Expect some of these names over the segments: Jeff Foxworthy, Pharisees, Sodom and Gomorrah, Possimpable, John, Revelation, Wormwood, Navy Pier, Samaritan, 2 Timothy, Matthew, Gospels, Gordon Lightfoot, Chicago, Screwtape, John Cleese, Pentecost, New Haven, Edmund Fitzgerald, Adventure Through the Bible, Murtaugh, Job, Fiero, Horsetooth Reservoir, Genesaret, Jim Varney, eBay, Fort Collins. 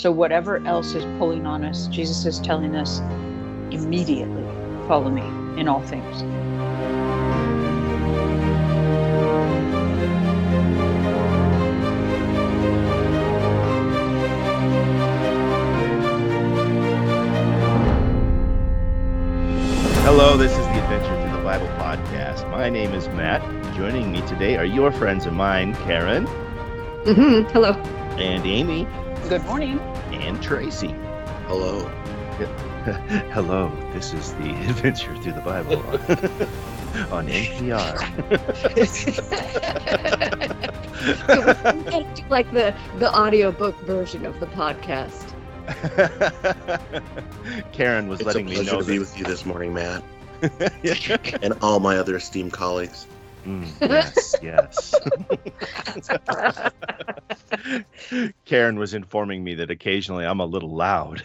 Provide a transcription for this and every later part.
So whatever else is pulling on us, Jesus is telling us, immediately follow me in all things. Hello, this is the Adventure Through the Bible podcast. My name is Matt. Joining me today are your friends of mine, Karen. Mm-hmm. Hello. And Amy. Good morning. And Tracy. Hello. Hello, this is the Adventure Through the Bible on NPR. So like the audiobook version of the podcast. Karen was letting me know. It's a pleasure to be with you this morning, Matt. And all my other esteemed colleagues. Yes. Karen was informing me that occasionally I'm a little loud.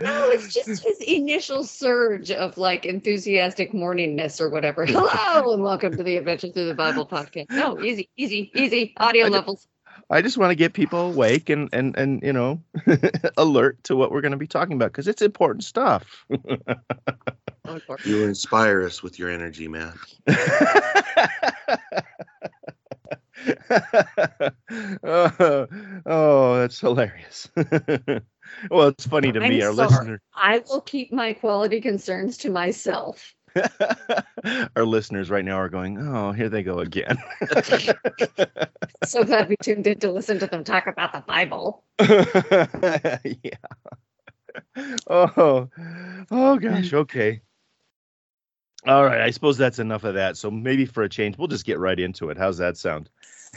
No, it's just his initial surge of like enthusiastic morningness or whatever. Hello and welcome to the Adventure Through the Bible podcast. No, easy. Audio levels. I just want to get people awake and you know, alert to what we're going to be talking about because it's important stuff. You inspire us with your energy, man. Oh, that's hilarious. Well, it's funny to me, our listener. I will keep my quality concerns to myself. Our listeners right now are going, oh, here they go again. So glad we tuned in to listen to them talk about the Bible. Yeah. Oh, gosh. Okay. All right. I suppose that's enough of that. So maybe for a change, we'll just get right into it. How's that sound?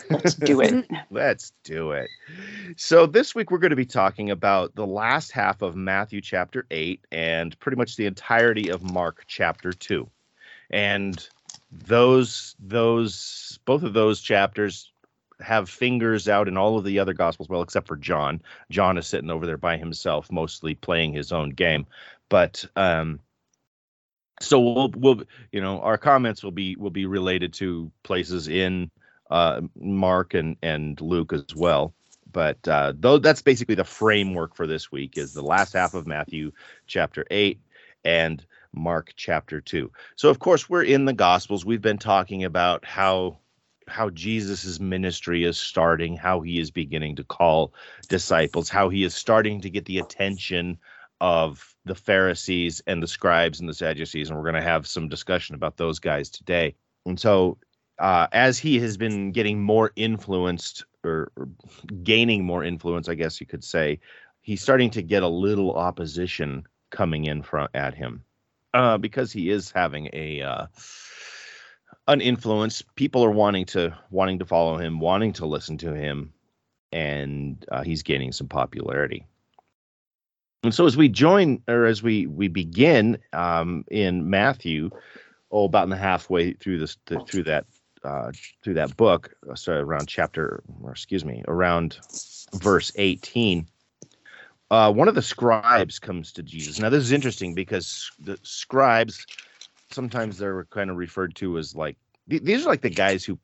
Let's do it. So this week we're going to be talking about the last half of Matthew chapter 8 and pretty much the entirety of Mark chapter 2. And those both of those chapters have fingers out in all of the other Gospels, well, except for John. John is sitting over there by himself, mostly playing his own game. But so we'll you know, our comments will be related to places in Mark and Luke as well. But though that's basically the framework for this week is the last half of Matthew chapter 8 and Mark chapter 2. So, of course, we're in the Gospels. We've been talking about how Jesus's ministry is starting, how he is beginning to call disciples, how he is starting to get the attention of the Pharisees and the scribes and the Sadducees. And we're going to have some discussion about those guys today. And so as he has been getting more influenced or gaining more influence, I guess you could say, he's starting to get a little opposition coming in at him because he is having an influence. People are wanting to follow him, wanting to listen to him, and he's gaining some popularity. And so as we begin in Matthew, about in the halfway through through that book, around verse 18, one of the scribes comes to Jesus. Now, this is interesting because the scribes, sometimes they're kind of referred to as like, these are like the guys who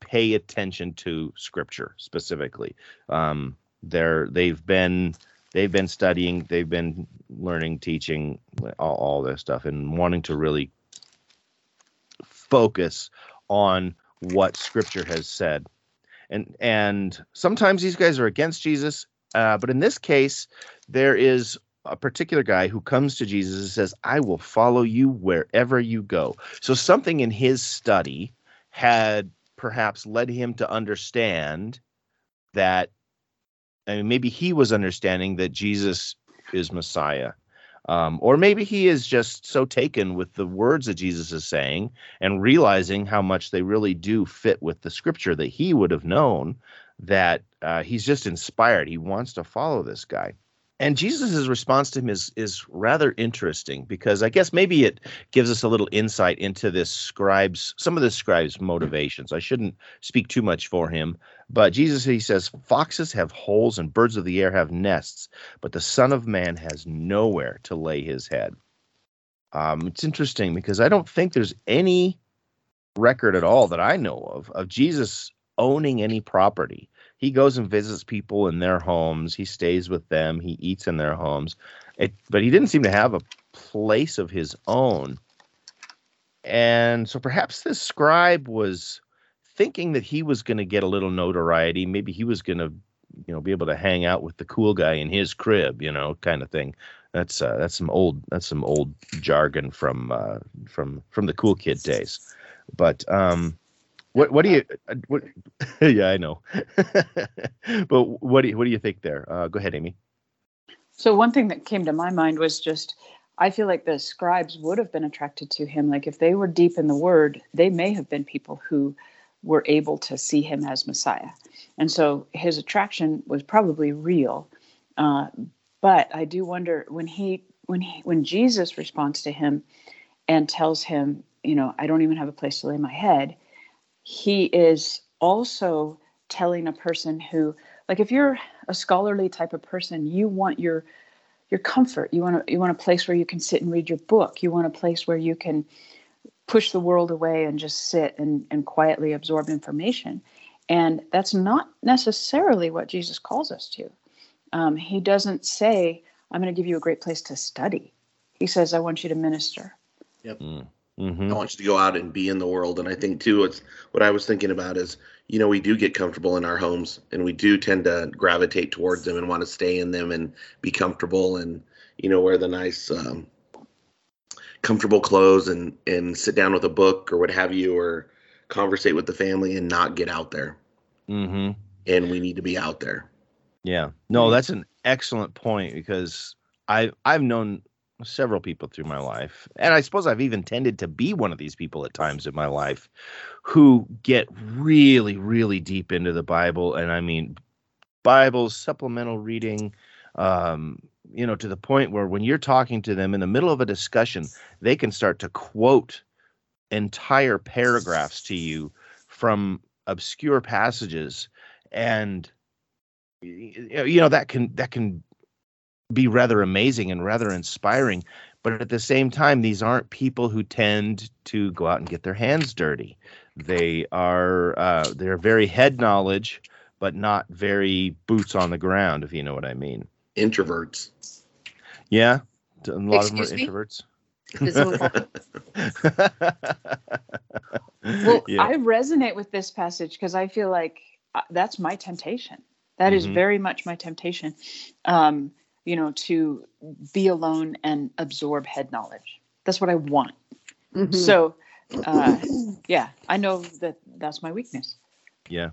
pay attention to Scripture specifically. They've been studying, they've been learning, teaching, all this stuff, and wanting to really focus on what Scripture has said. And sometimes these guys are against Jesus, but in this case, there is a particular guy who comes to Jesus and says, I will follow you wherever you go. So something in his study had perhaps led him to understand that, I mean, maybe he was understanding that Jesus is Messiah. Or maybe he is just so taken with the words that Jesus is saying and realizing how much they really do fit with the Scripture that he would have known that he's just inspired. He wants to follow this guy. And Jesus' response to him is rather interesting because I guess maybe it gives us a little insight into this some of the scribe's motivations. I shouldn't speak too much for him, but Jesus, he says, foxes have holes and birds of the air have nests, but the Son of Man has nowhere to lay his head. It's interesting because I don't think there's any record at all that I know of Jesus owning any property. He goes and visits people in their homes. He stays with them. He eats in their homes. But he didn't seem to have a place of his own. And so perhaps this scribe was thinking that he was going to get a little notoriety. Maybe he was going to, be able to hang out with the cool guy in his crib, kind of thing. That's some old jargon from the cool kid days. But what do you yeah, I know. But what do you think there? Go ahead, Amy. So one thing that came to my mind was just, I feel like the scribes would have been attracted to him. Like if they were deep in the word, they may have been people who were able to see him as Messiah. And so his attraction was probably real. But I do wonder when Jesus responds to him and tells him, I don't even have a place to lay my head. He is also telling a person who, like, if you're a scholarly type of person, you want your comfort. You want a place where you can sit and read your book. You want a place where you can push the world away and just sit and quietly absorb information. And that's not necessarily what Jesus calls us to. He doesn't say, I'm going to give you a great place to study. He says, I want you to minister. Yep. Mm-hmm. I want you to go out and be in the world. And I think, too, it's what I was thinking about is, we do get comfortable in our homes, and we do tend to gravitate towards them and want to stay in them and be comfortable and, wear the nice comfortable clothes and sit down with a book or what have you, or conversate with the family and not get out there. Mm-hmm. And we need to be out there. Yeah, no, that's an excellent point, because I've known several people through my life, and I suppose I've even tended to be one of these people at times in my life, who get really, really deep into the Bible. And I mean, Bible supplemental reading, to the point where when you're talking to them in the middle of a discussion, they can start to quote entire paragraphs to you from obscure passages. And that can be rather amazing and rather inspiring, but at the same time, these aren't people who tend to go out and get their hands dirty. They are they're very head knowledge, but not very boots on the ground, if you know what I mean. Introverts. Yeah, a lot of them are introverts. Well, yeah. I resonate with this passage because I feel like that's my temptation. That is very much my temptation, to be alone and absorb head knowledge. That's what I want. Mm-hmm. So, I know that's my weakness. Yeah.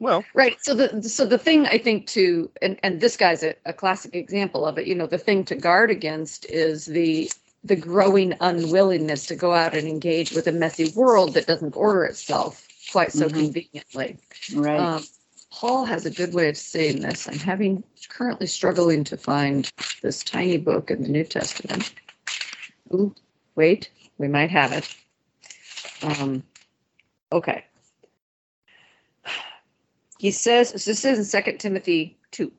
Well. Right. So the thing I think to, and this guy's a classic example of it, the thing to guard against is the growing unwillingness to go out and engage with a messy world that doesn't order itself quite so conveniently. Right. Paul has a good way of saying this. I'm currently struggling to find this tiny book in the New Testament. Ooh, wait, we might have it. Okay. He says, this is in 2 Timothy 2.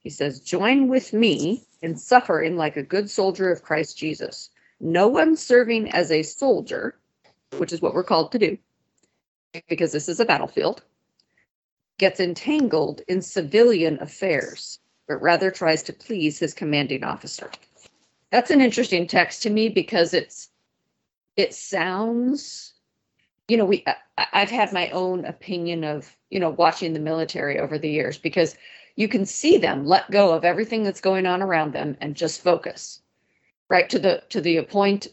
He says, join with me in suffering like a good soldier of Christ Jesus. No one serving as a soldier, which is what we're called to do, because this is a battlefield, gets entangled in civilian affairs, but rather tries to please his commanding officer. That's an interesting text to me because it sounds, I've had my own opinion of, watching the military over the years, because you can see them let go of everything that's going on around them and just focus, right? To the point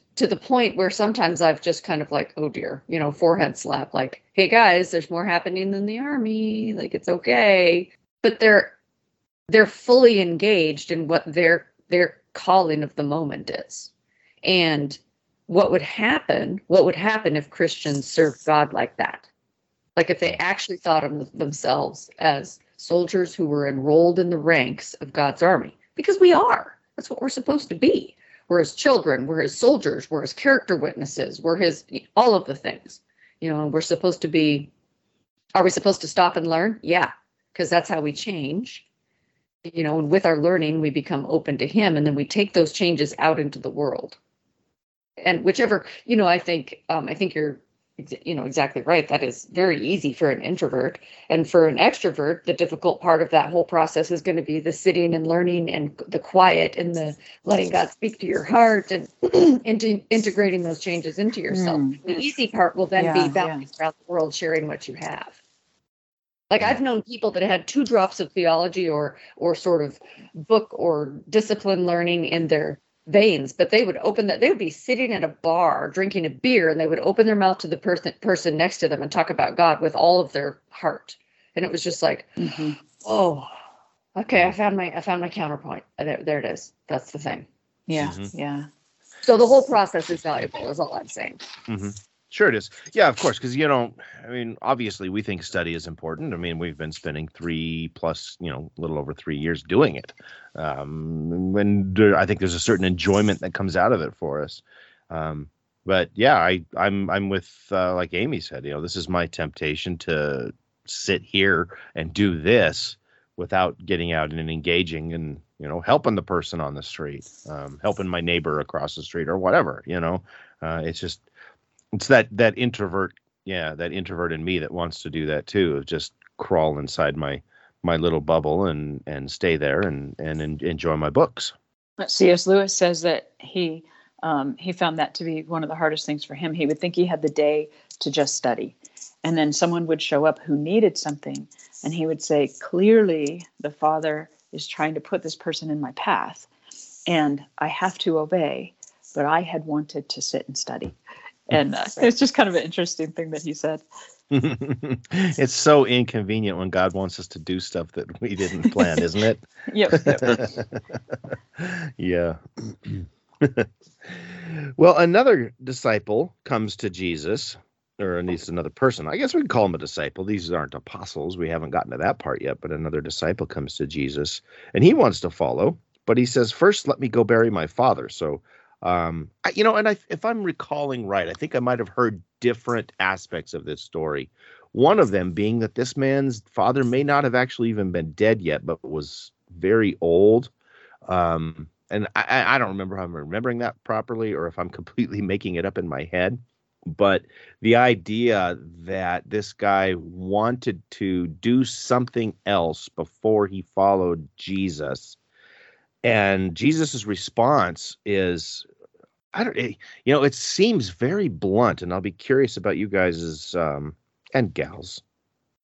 where sometimes I've just kind of like, oh dear, forehead slap, like, hey guys, there's more happening than the army, like it's okay. But they're fully engaged in what their calling of the moment is. And what would happen if Christians served God like that? Like if they actually thought of themselves as soldiers who were enrolled in the ranks of God's army, because we are, that's what we're supposed to be. We're his children, we're his soldiers, we're his character witnesses, we're his, all of the things, we're supposed to be. Are we supposed to stop and learn? Yeah, because that's how we change, and with our learning, we become open to him, and then we take those changes out into the world. And whichever, I think you know, exactly right. That is very easy for an introvert. And for an extrovert, the difficult part of that whole process is going to be the sitting and learning and the quiet and the letting God speak to your heart and into integrating those changes into yourself. The easy part will then be bouncing around the world, sharing what you have. Like, I've known people that had 2 drops of theology or sort of book or discipline learning in their veins, but they would open that. They would be sitting at a bar drinking a beer, and they would open their mouth to the person next to them and talk about God with all of their heart. And it was just like, oh, okay, I found my counterpoint. There it is. That's the thing. Yeah, yeah. So the whole process is valuable, is all I'm saying. Mm-hmm. Sure it is. Yeah, of course, because, you know, I mean, obviously we think study is important. I mean, we've been spending 3+ you know, a little over 3 years doing it. And I think there's a certain enjoyment that comes out of it for us. But yeah, I'm with, like Amy said, you know, this is my temptation to sit here and do this without getting out and engaging and, you know, helping the person on the street, helping my neighbor across the street or whatever, you know, it's just. It's that introvert, that introvert in me that wants to do that too, of just crawl inside my little bubble and stay there and enjoy my books. C.S. Lewis says that he found that to be one of the hardest things for him. He would think he had the day to just study, and then someone would show up who needed something, and he would say, "Clearly, the Father is trying to put this person in my path, and I have to obey, but I had wanted to sit and study." And it's just kind of an interesting thing that he said. It's so inconvenient when God wants us to do stuff that we didn't plan, isn't it? Yep. Yeah. Well, another disciple comes to Jesus, or at least another person. I guess we can call him a disciple. These aren't apostles. We haven't gotten to that part yet. But another disciple comes to Jesus, and he wants to follow. But he says, first, let me go bury my father. So if I'm recalling right, I think I might have heard different aspects of this story. One of them being that this man's father may not have actually even been dead yet, but was very old. And I don't remember how I'm remembering that properly, or if I'm completely making it up in my head. But the idea that this guy wanted to do something else before he followed Jesus, and Jesus's response is, it seems very blunt, and I'll be curious about you guys and gals.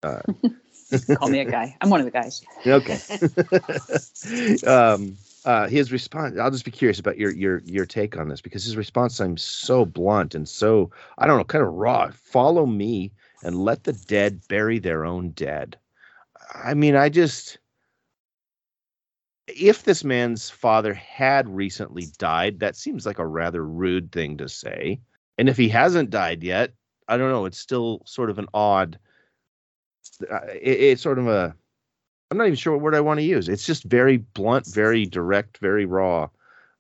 Call me a guy. I'm one of the guys. Okay. His response, I'll just be curious about your take on this, because his response seems so blunt and so, I don't know, kind of raw. Follow me and let the dead bury their own dead. I mean, if this man's father had recently died, that seems like a rather rude thing to say. And if he hasn't died yet, I don't know. It's still sort of an odd. It's sort of a. I'm not even sure what word I want to use. It's just very blunt, very direct, very raw.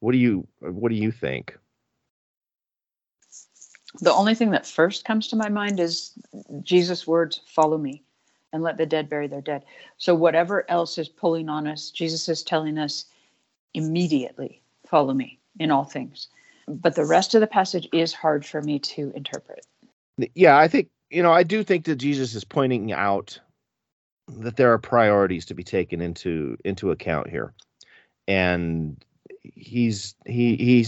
What do you think? The only thing that first comes to my mind is Jesus' words, "Follow me," and let the dead bury their dead. So whatever else is pulling on us, Jesus is telling us immediately, follow me in all things. But the rest of the passage is hard for me to interpret. Yeah, I think, you know, I do think that Jesus is pointing out that there are priorities to be taken into account here. And he's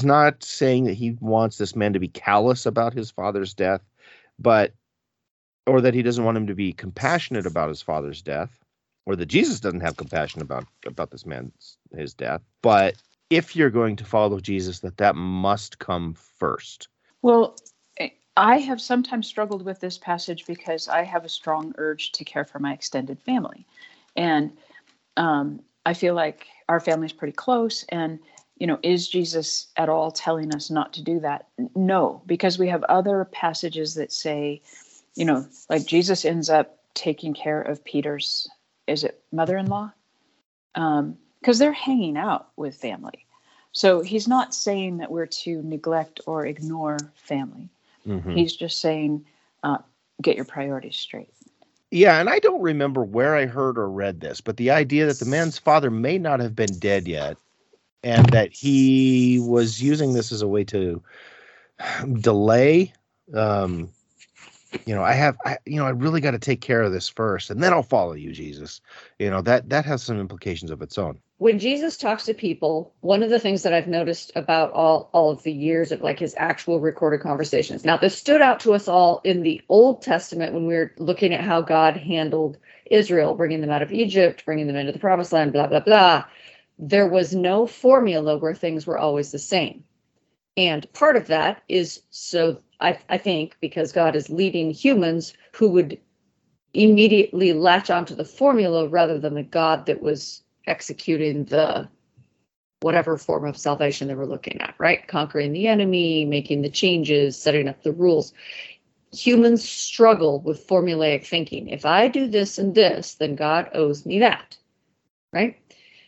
not saying that he wants this man to be callous about his father's death, but or that he doesn't want him to be compassionate about his father's death, or that Jesus doesn't have compassion about this man's his death. But if you're going to follow Jesus, that must come first. Well, I have sometimes struggled with this passage because I have a strong urge to care for my extended family. And I feel like our family's pretty close. And, you know, is Jesus at all telling us not to do that? No, because we have other passages that say, you know, like Jesus ends up taking care of Peter's, is it mother-in-law? Because they're hanging out with family. So he's not saying that we're to neglect or ignore family. Mm-hmm. He's just saying, get your priorities straight. Yeah, and I don't remember where I heard or read this, but the idea that the man's father may not have been dead yet, and that he was using this as a way to delay you know, I really got to take care of this first, and then I'll follow you, Jesus. You know, that has some implications of its own. When Jesus talks to people, one of the things that I've noticed about all of the years of like his actual recorded conversations. Now, this stood out to us all in the Old Testament when we were looking at how God handled Israel, bringing them out of Egypt, bringing them into the Promised Land, blah, blah, blah. There was no formula where things were always the same. And part of that is so I think because God is leading humans who would immediately latch onto the formula rather than the God that was executing the whatever form of salvation they were looking at, right? Conquering the enemy, making the changes, setting up the rules. Humans struggle with formulaic thinking. If I do this and this, then God owes me that, right?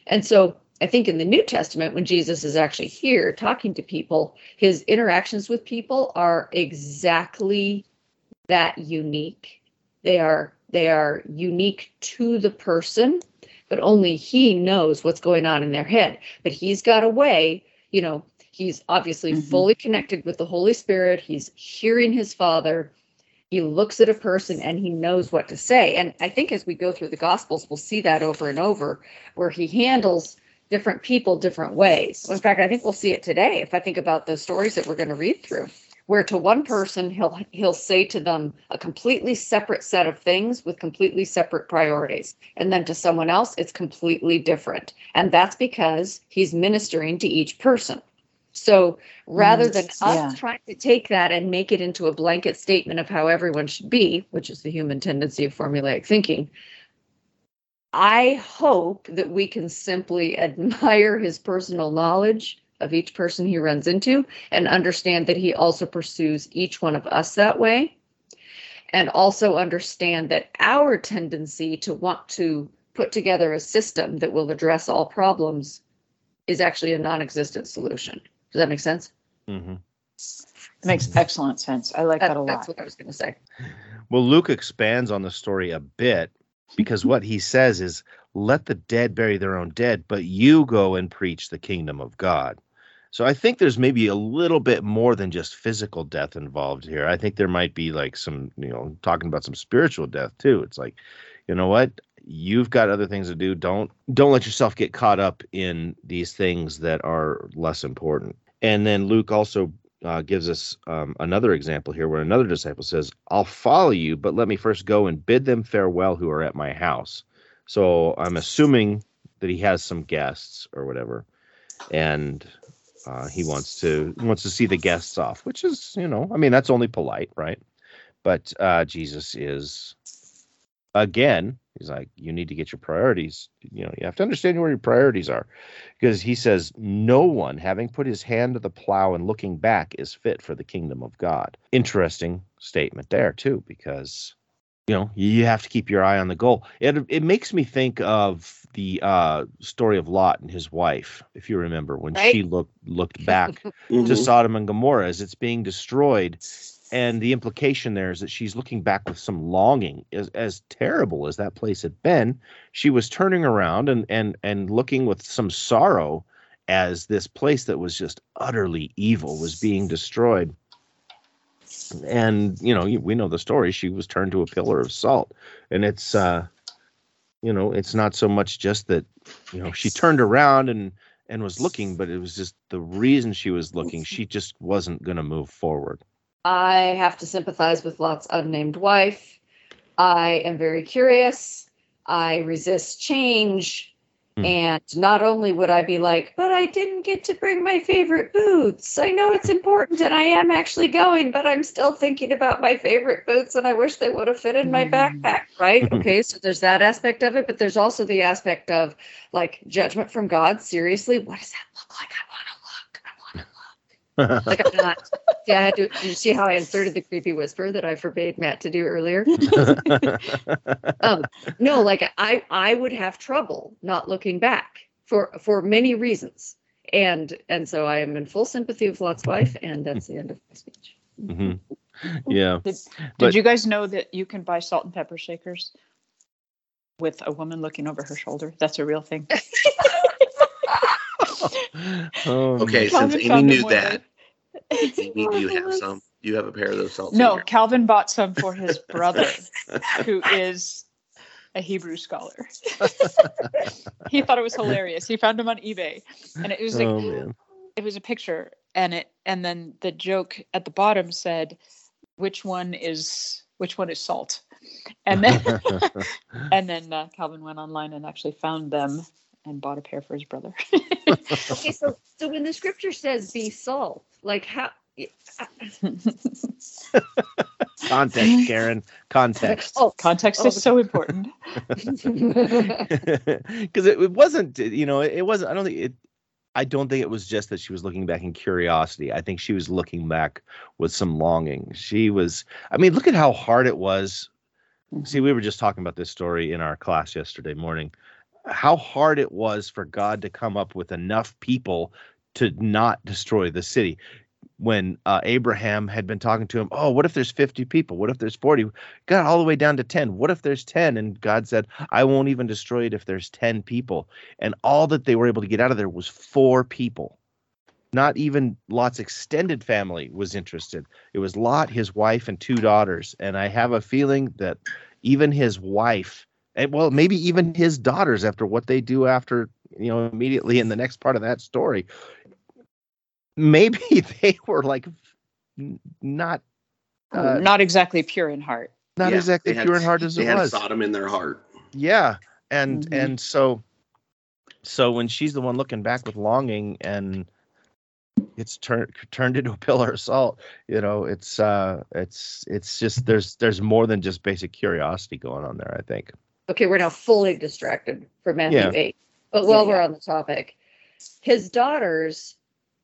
And so I think in the New Testament, when Jesus is actually here talking to people, his interactions with people are exactly that unique. They are unique to the person, but only he knows what's going on in their head. But he's got a way, you know, he's obviously fully connected with the Holy Spirit. He's hearing his Father. He looks at a person and he knows what to say. And I think as we go through the Gospels, we'll see that over and over, where he handles different people different ways. In fact, I think we'll see it today if I think about the stories that we're going to read through, where to one person he'll say to them a completely separate set of things with completely separate priorities, and then to someone else it's completely different. And that's because he's ministering to each person. So rather than us trying to take that and make it into a blanket statement of how everyone should be, which is the human tendency of formulaic thinking, I hope that we can simply admire his personal knowledge of each person he runs into and understand that he also pursues each one of us that way. And also understand that our tendency to want to put together a system that will address all problems is actually a non-existent solution. Does that make sense? Mm-hmm. It makes excellent sense. I like that a lot. That's what I was going to say. Well, Luke expands on the story a bit, because what he says is, let the dead bury their own dead, but you go and preach the kingdom of God. So I think there's maybe a little bit more than just physical death involved here. I think there might be like some, you know, talking about some spiritual death too. It's like, you know what? You've got other things to do. Don't let yourself get caught up in these things that are less important. And then Luke also gives us another example here where another disciple says, I'll follow you, but let me first go and bid them farewell who are at my house. So I'm assuming that he has some guests or whatever, and he wants to see the guests off, which is, you know, I mean, that's only polite, right? But Jesus is, again, he's like, you need to get your priorities. You know, you have to understand where your priorities are, because he says, no one having put his hand to the plow and looking back is fit for the kingdom of God. Interesting statement there, too, because, you know, you have to keep your eye on the goal. It makes me think of the story of Lot and his wife, if you remember, when she looked back to Sodom and Gomorrah as it's being destroyed. And the implication there is that she's looking back with some longing. As terrible as that place had been, she was turning around and looking with some sorrow as this place that was just utterly evil was being destroyed. And, you know, we know the story. She was turned to a pillar of salt. And it's, you know, it's not so much just that, you know, she turned around and was looking, but it was just the reason she was looking. She just wasn't going to move forward. I have to sympathize with Lot's unnamed wife. I am very curious. I resist change. And not only would I be like, but I didn't get to bring my favorite boots. I know it's important and I am actually going, but I'm still thinking about my favorite boots and I wish they would have fit in my backpack, right? Okay, so there's that aspect of it, but there's also the aspect of like judgment from God. Seriously, what does that look like? I want to. Like I'm not. Yeah, I had to. Did you see how I inserted the creepy whisper that I forbade Matt to do earlier? No, like I would have trouble not looking back for many reasons, and so I am in full sympathy with Lot's wife, and that's the end of my speech. Mm-hmm. Yeah. Did you guys know that you can buy salt and pepper shakers with a woman looking over her shoulder? That's a real thing. Okay, since Amy knew that, we do have some. You have a pair of those salts? No, Calvin bought some for his brother, who is a Hebrew scholar. He thought it was hilarious. He found them on eBay, and it was like, it was a picture, and then the joke at the bottom said, "Which one is salt?" And then Calvin went online and actually found them and bought a pair for his brother. Okay, so when the scripture says be salt, like how? Context, Karen. Context. Context is so important. Because it wasn't, it wasn't. I don't think it was just that she was looking back in curiosity. I think she was looking back with some longing. She was, look at how hard it was. Mm-hmm. See, we were just talking about this story in our class yesterday morning. How hard it was for God to come up with enough people to not destroy the city. When Abraham had been talking to him, what if there's 50 people? What if there's 40? Got all the way down to 10. What if there's 10? And God said, I won't even destroy it if there's 10 people. And all that they were able to get out of there was 4 people. Not even Lot's extended family was interested. It was Lot, his wife, and 2 daughters. And I have a feeling that even his wife, and well, maybe even his daughters, after what they do after, immediately in the next part of that story, maybe they were like not exactly pure in heart. Not exactly pure in heart as it was. They had Sodom in their heart. Yeah. And mm-hmm. and so when she's the one looking back with longing and it's turned into a pillar of salt, it's just there's more than just basic curiosity going on there, I think. Okay, we're now fully distracted from Matthew 8. But while we're on the topic, his daughters,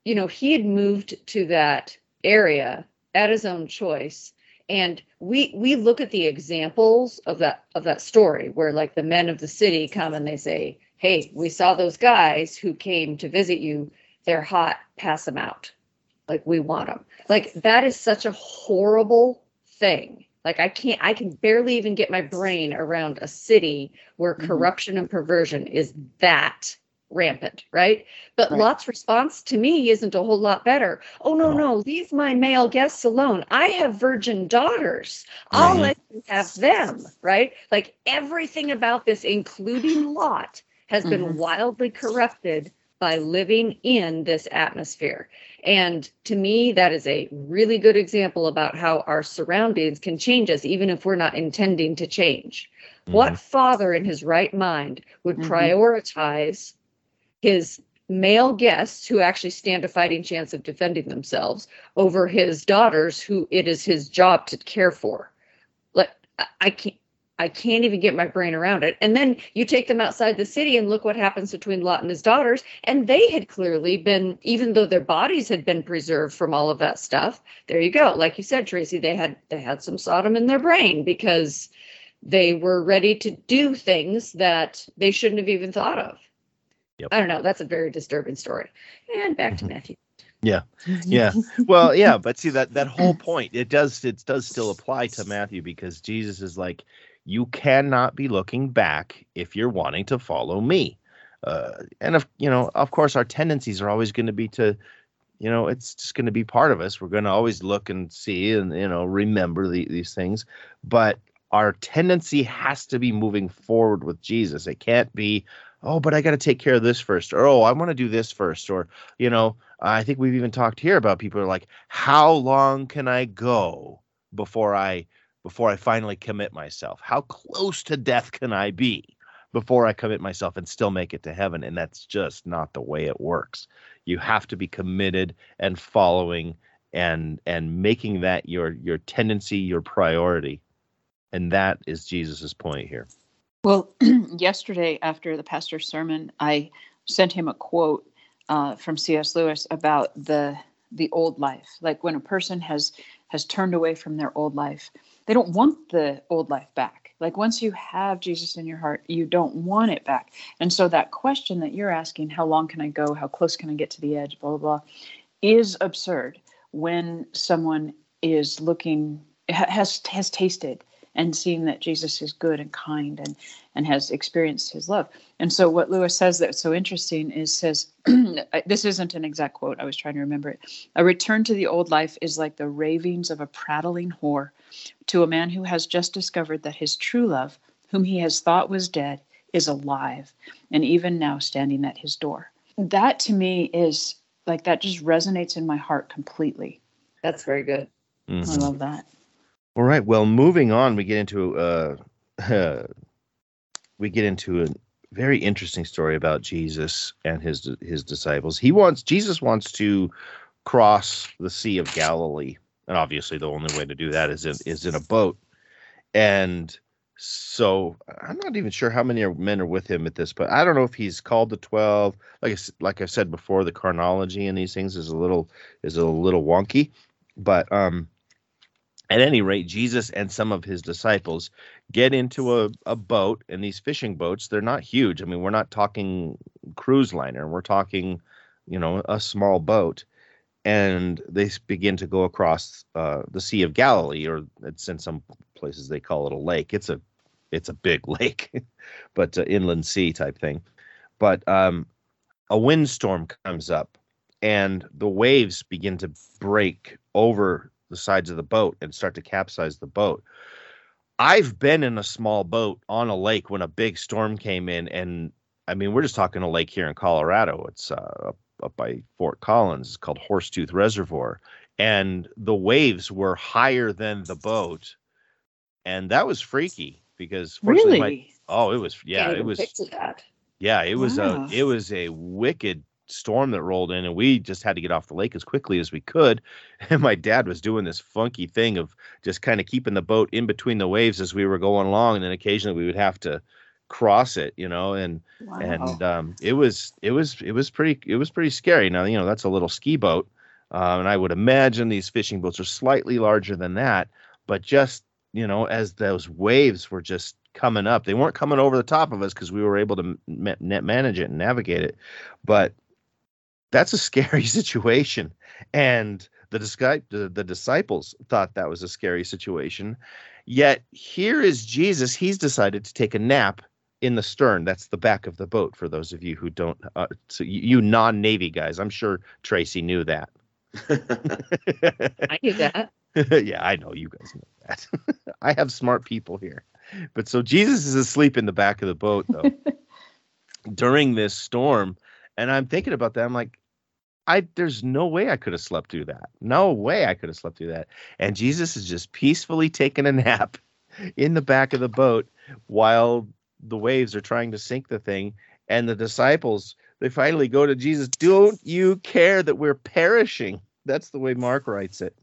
he had moved to that area at his own choice. And we look at the examples of that story where like the men of the city come and they say, hey, we saw those guys who came to visit you. They're hot. Pass them out. Like we want them. Like that is such a horrible thing. Like I can barely even get my brain around a city where corruption and perversion is that rampant, right? But right. Lot's response to me isn't a whole lot better. Oh, no, leave my male guests alone. I have virgin daughters. I'll let you have them, right? Like everything about this, including Lot, has been wildly corrupted by living in this atmosphere. And to me, that is a really good example about how our surroundings can change us, even if we're not intending to change. Mm-hmm. What father in his right mind would prioritize his male guests who actually stand a fighting chance of defending themselves over his daughters who it is his job to care for? Like I can't even get my brain around it. And then you take them outside the city and look what happens between Lot and his daughters. And they had clearly been, even though their bodies had been preserved from all of that stuff, there you go. Like you said, Tracy, they had some Sodom in their brain because they were ready to do things that they shouldn't have even thought of. Yep. I don't know. That's a very disturbing story. And back to Matthew. Yeah. Yeah. Well, yeah. But see, that whole point, it does still apply to Matthew because Jesus is like, you cannot be looking back if you're wanting to follow me. Of course, our tendencies are always going to be to, it's just going to be part of us. We're going to always look and see and, remember these things. But our tendency has to be moving forward with Jesus. It can't be, but I got to take care of this first. Or, I want to do this first. Or, I think we've even talked here about people are like, how long can I go before I finally commit myself? How close to death can I be before I commit myself and still make it to heaven? And that's just not the way it works. You have to be committed and following and making that your tendency, your priority. And that is Jesus's point here. Well, yesterday after the pastor's sermon, I sent him a quote from C.S. Lewis about the old life. Like when a person has turned away from their old life, they don't want the old life back. Like once you have Jesus in your heart, you don't want it back. And so that question that you're asking, how long can I go? How close can I get to the edge? Blah, blah, blah, is absurd when someone is looking, has tasted and seeing that Jesus is good and kind and has experienced his love. And so what Lewis says that's so interesting is says, this isn't an exact quote, I was trying to remember it. A return to the old life is like the ravings of a prattling whore to a man who has just discovered that his true love, whom he has thought was dead, is alive, and even now standing at his door. That to me is like, that just resonates in my heart completely. That's very good. Mm-hmm. I love that. All right. Well, moving on, we get into a very interesting story about Jesus and his disciples. Jesus wants to cross the Sea of Galilee, and obviously the only way to do that is in a boat. And so I'm not even sure how many men are with him at this, but I don't know if he's called the 12. Like I've said before, the chronology in these things is a little wonky, but at any rate, Jesus and some of his disciples get into a boat, and these fishing boats, they're not huge. I mean, we're not talking cruise liner. We're talking, a small boat, and they begin to go across the Sea of Galilee, or it's in some places they call it a lake. It's a big lake, but inland sea type thing. But a windstorm comes up, and the waves begin to break over the sides of the boat and start to capsize the boat. I've been in a small boat on a lake when a big storm came in. And I mean, we're just talking a lake here in Colorado. It's up by Fort Collins. It's called Horsetooth Reservoir. And the waves were higher than the boat. And that was freaky because fortunately, really? It was a wicked storm that rolled in, and we just had to get off the lake as quickly as we could. And my dad was doing this funky thing of just kind of keeping the boat in between the waves as we were going along, and then occasionally we would have to cross it, Wow. And it was pretty scary. Now, that's a little ski boat, and I would imagine these fishing boats are slightly larger than that, but just as those waves were just coming up, they weren't coming over the top of us because we were able to manage it and navigate it, but that's a scary situation. And the disciples thought that was a scary situation. Yet here is Jesus. He's decided to take a nap in the stern. That's the back of the boat, for those of you who don't, so you non-Navy guys. I'm sure Tracy knew that. I knew that. Yeah, I know you guys know that. I have smart people here. But so Jesus is asleep in the back of the boat, though, during this storm. And I'm thinking about that. I'm like, there's no way I could have slept through that. No way I could have slept through that. And Jesus is just peacefully taking a nap in the back of the boat while the waves are trying to sink the thing. And the disciples, they finally go to Jesus. Don't you care that we're perishing? That's the way Mark writes it.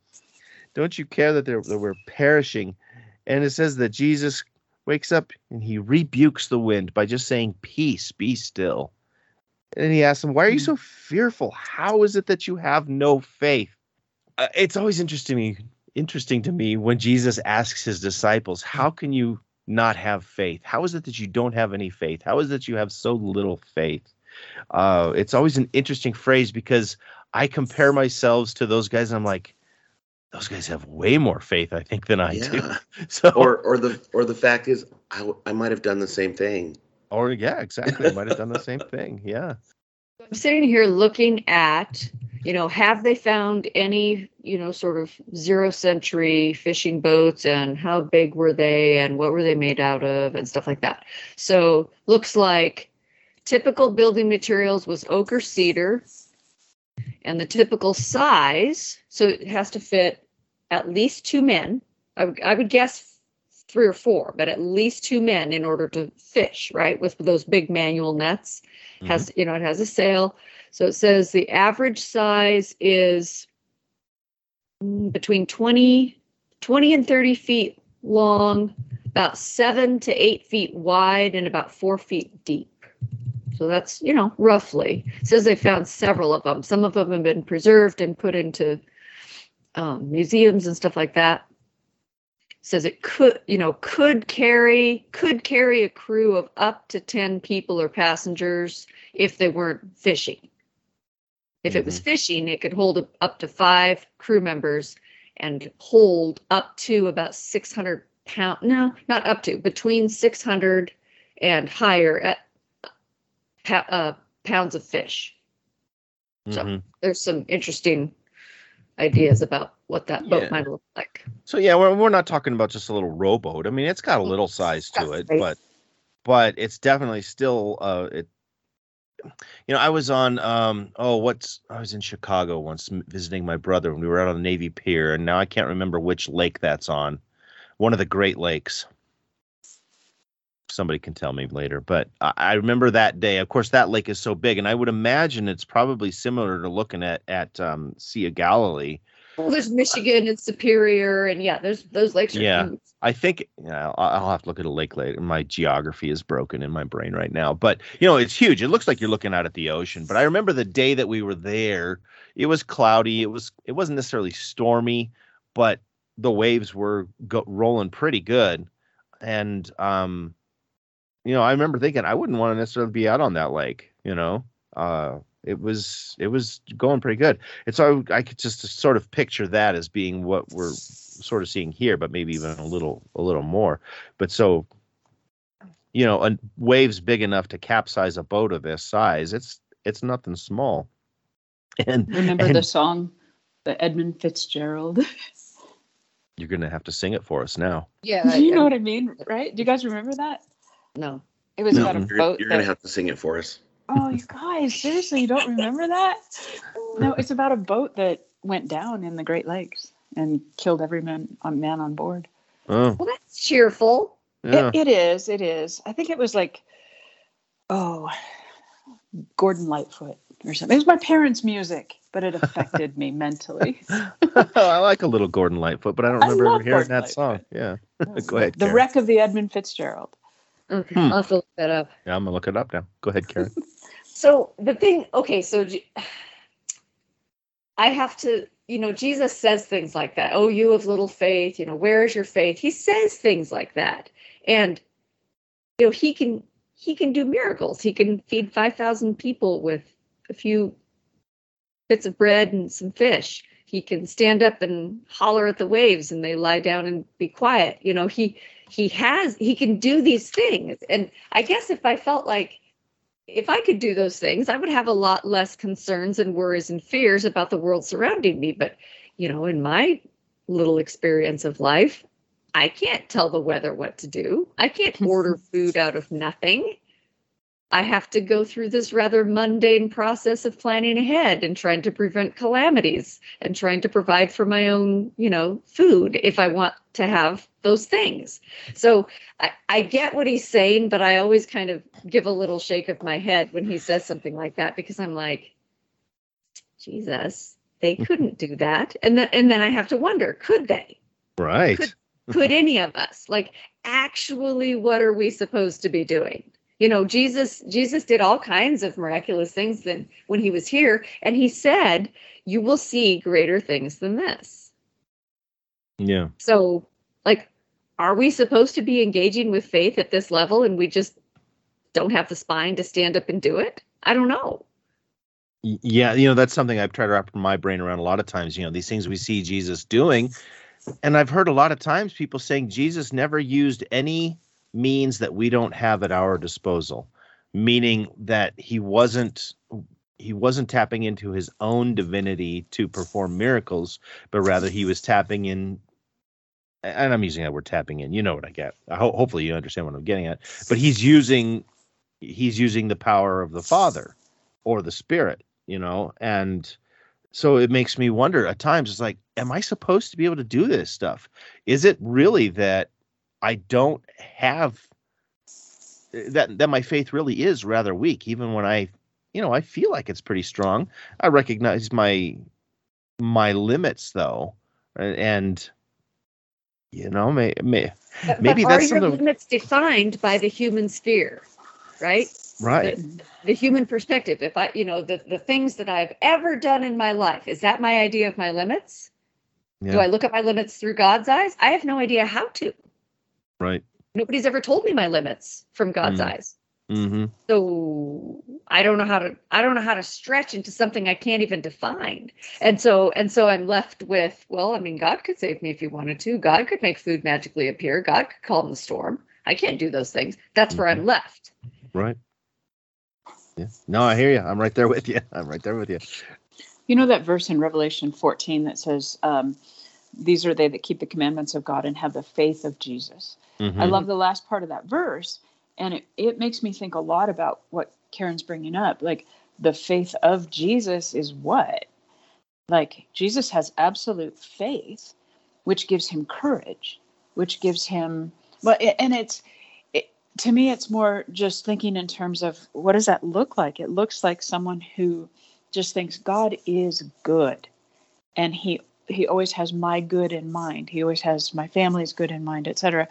Don't you care that we're perishing? And it says that Jesus wakes up and he rebukes the wind by just saying, "Peace, be still." And he asks him, "Why are you so fearful? How is it that you have no faith?" It's always interesting to me when Jesus asks his disciples, "How can you not have faith? How is it that you don't have any faith? How is it that you have so little faith?" It's always an interesting phrase because I compare myself to those guys, and I'm like, those guys have way more faith, I think, than I do. So, or the fact is, I might have done the same thing. Or yeah, exactly, I might have done the same thing. Yeah. I'm sitting here looking at, have they found any, sort of 0th century fishing boats, and how big were they, and what were they made out of, and stuff like that. So looks like typical building materials was oak or cedar, and the typical size, so it has to fit at least 2 men. I would guess 3 or 4, but at least 2 men in order to fish, right? With those big manual nets. Mm-hmm. It has a sail. So it says the average size is between 20 and 30 feet long, about 7 to 8 feet wide, and about 4 feet deep. So that's, roughly. It says they found several of them. Some of them have been preserved and put into museums and stuff like that. It says it could carry a crew of up to 10 people or passengers if they weren't fishing. If it was fishing, it could hold up to 5 crew members and hold up to about 600 pounds, no, not up to, between 600 and higher pounds of fish. So there's some interesting ideas about what that boat might look like. So we're not talking about just a little rowboat. I mean, it's got a little size to it, but it's definitely still I was on I was in Chicago once visiting my brother when we were out on the Navy Pier, and now I can't remember which lake that's on. One of the Great Lakes. Somebody can tell me later, but I remember that day. Of course, that lake is so big, and I would imagine it's probably similar to looking at Sea of Galilee. Well, there's Michigan and Superior, and there's those lakes. Yeah, I think I'll have to look at a lake later. My geography is broken in my brain right now, but it's huge. It looks like you're looking out at the ocean. But I remember the day that we were there, it was cloudy. It wasn't necessarily stormy, but the waves were rolling pretty good, and I remember thinking I wouldn't want to necessarily be out on that lake. It was going pretty good. And so I could just sort of picture that as being what we're sort of seeing here, but maybe even a little more. But so, waves big enough to capsize a boat of this size. It's nothing small. And remember the song, the Edmund Fitzgerald. You're gonna have to sing it for us now. Yeah, you know what I mean, right? Do you guys remember that? No, it was about a boat. You're gonna have to sing it for us. Oh, you guys, seriously, you don't remember that? No, it's about a boat that went down in the Great Lakes and killed every man on board. Oh, well, that's cheerful. Yeah. It is. I think it was like, Gordon Lightfoot or something. It was my parents' music, but it affected me mentally. I like a little Gordon Lightfoot, but I don't remember ever hearing that song. Yeah, go ahead. The Wreck of the Edmund Fitzgerald. Okay, I'll have to look that up. Yeah, I'm gonna look it up now. Go ahead, Karen. So I have to, Jesus says things like that. Oh, you of little faith, where is your faith? He says things like that. And, he can do miracles. He can feed 5,000 people with a few bits of bread and some fish. He can stand up and holler at the waves and they lie down and be quiet. He can do these things. And I guess if I felt like if I could do those things, I would have a lot less concerns and worries and fears about the world surrounding me. But, in my little experience of life, I can't tell the weather what to do. I can't order food out of nothing. I have to go through this rather mundane process of planning ahead and trying to prevent calamities and trying to provide for my own, food if I want to have those things. So I get what he's saying, but I always kind of give a little shake of my head when he says something like that, because I'm like, Jesus, they couldn't do that. And then I have to wonder, could they? Right. Could any of us? Like, actually, what are we supposed to be doing? Jesus did all kinds of miraculous things than when he was here. And he said, you will see greater things than this. Yeah. So, are we supposed to be engaging with faith at this level and we just don't have the spine to stand up and do it? I don't know. Yeah, that's something I've tried to wrap my brain around a lot of times. These things we see Jesus doing. And I've heard a lot of times people saying Jesus never used any means that we don't have at our disposal, meaning that he wasn't tapping into his own divinity to perform miracles, but rather he was tapping in, and I'm using that word tapping in, what I get. Hopefully you understand what I'm getting at, but he's using the power of the Father or the Spirit, and so it makes me wonder at times, it's like, am I supposed to be able to do this stuff? Is it really that I don't have that my faith really is rather weak, even when I, I feel like it's pretty strong. I recognize my limits though. And, maybe that's something. Are your limits defined by the human sphere, right? Right. The human perspective. If I, the things that I've ever done in my life, is that my idea of my limits? Yeah. Do I look at my limits through God's eyes? I have no idea how to. Right. Nobody's ever told me my limits from God's eyes. Mm-hmm. So I don't know how to stretch into something I can't even define. And so I'm left with, well, I mean, God could save me if he wanted to. God could make food magically appear. God could calm the storm. I can't do those things. That's where I'm left. Right. Yeah. No, I hear you. I'm right there with you. You know that verse in Revelation 14 that says, these are they that keep the commandments of God and have the faith of Jesus. Mm-hmm. I love the last part of that verse. And it makes me think a lot about what Karen's bringing up. Like, the faith of Jesus is what? Like, Jesus has absolute faith, which gives him courage, which gives him, well, and to me, it's more just thinking in terms of, what does that look like? It looks like someone who just thinks God is good. And he always has my good in mind. He always has my family's good in mind, et cetera.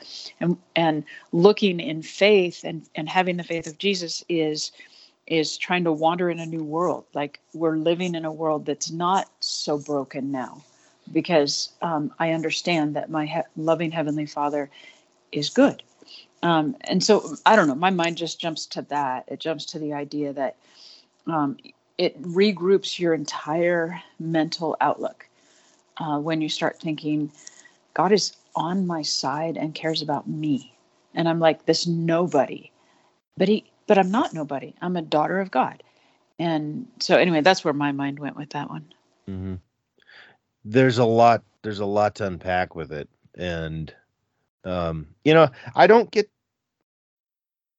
And looking in faith and having the faith of Jesus is trying to wander in a new world. Like, we're living in a world that's not so broken now, because I understand that my loving Heavenly Father is good. And so, I don't know, my mind just jumps to that. It jumps to the idea that it regroups your entire mental outlook. When you start thinking, God is on my side and cares about me. And I'm like this nobody, but I'm not nobody. I'm a daughter of God. And so anyway, that's where my mind went with that one. Mm-hmm. There's a lot to unpack with it. And,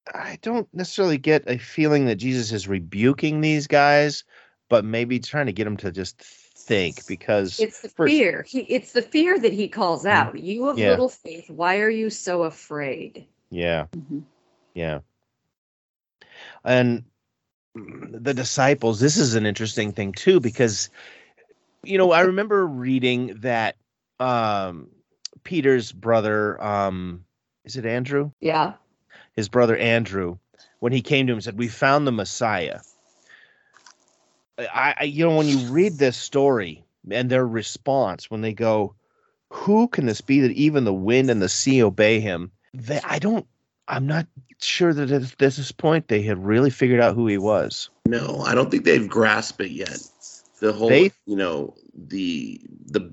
I don't necessarily get a feeling that Jesus is rebuking these guys, but maybe trying to get them to just think, because it's the fear. It's the fear that he calls out. You have little faith. Why are you so afraid? Yeah. Mm-hmm. Yeah. And the disciples, this is an interesting thing too, because, you know, I remember reading that Peter's brother, is it Andrew? Yeah. His brother Andrew, when he came to him, said, "We found the Messiah." When you read this story and their response, when they go, "Who can this be that even the wind and the sea obey him?" I'm not sure that at this point they had really figured out who he was. No, I don't think they've grasped it yet. The whole, the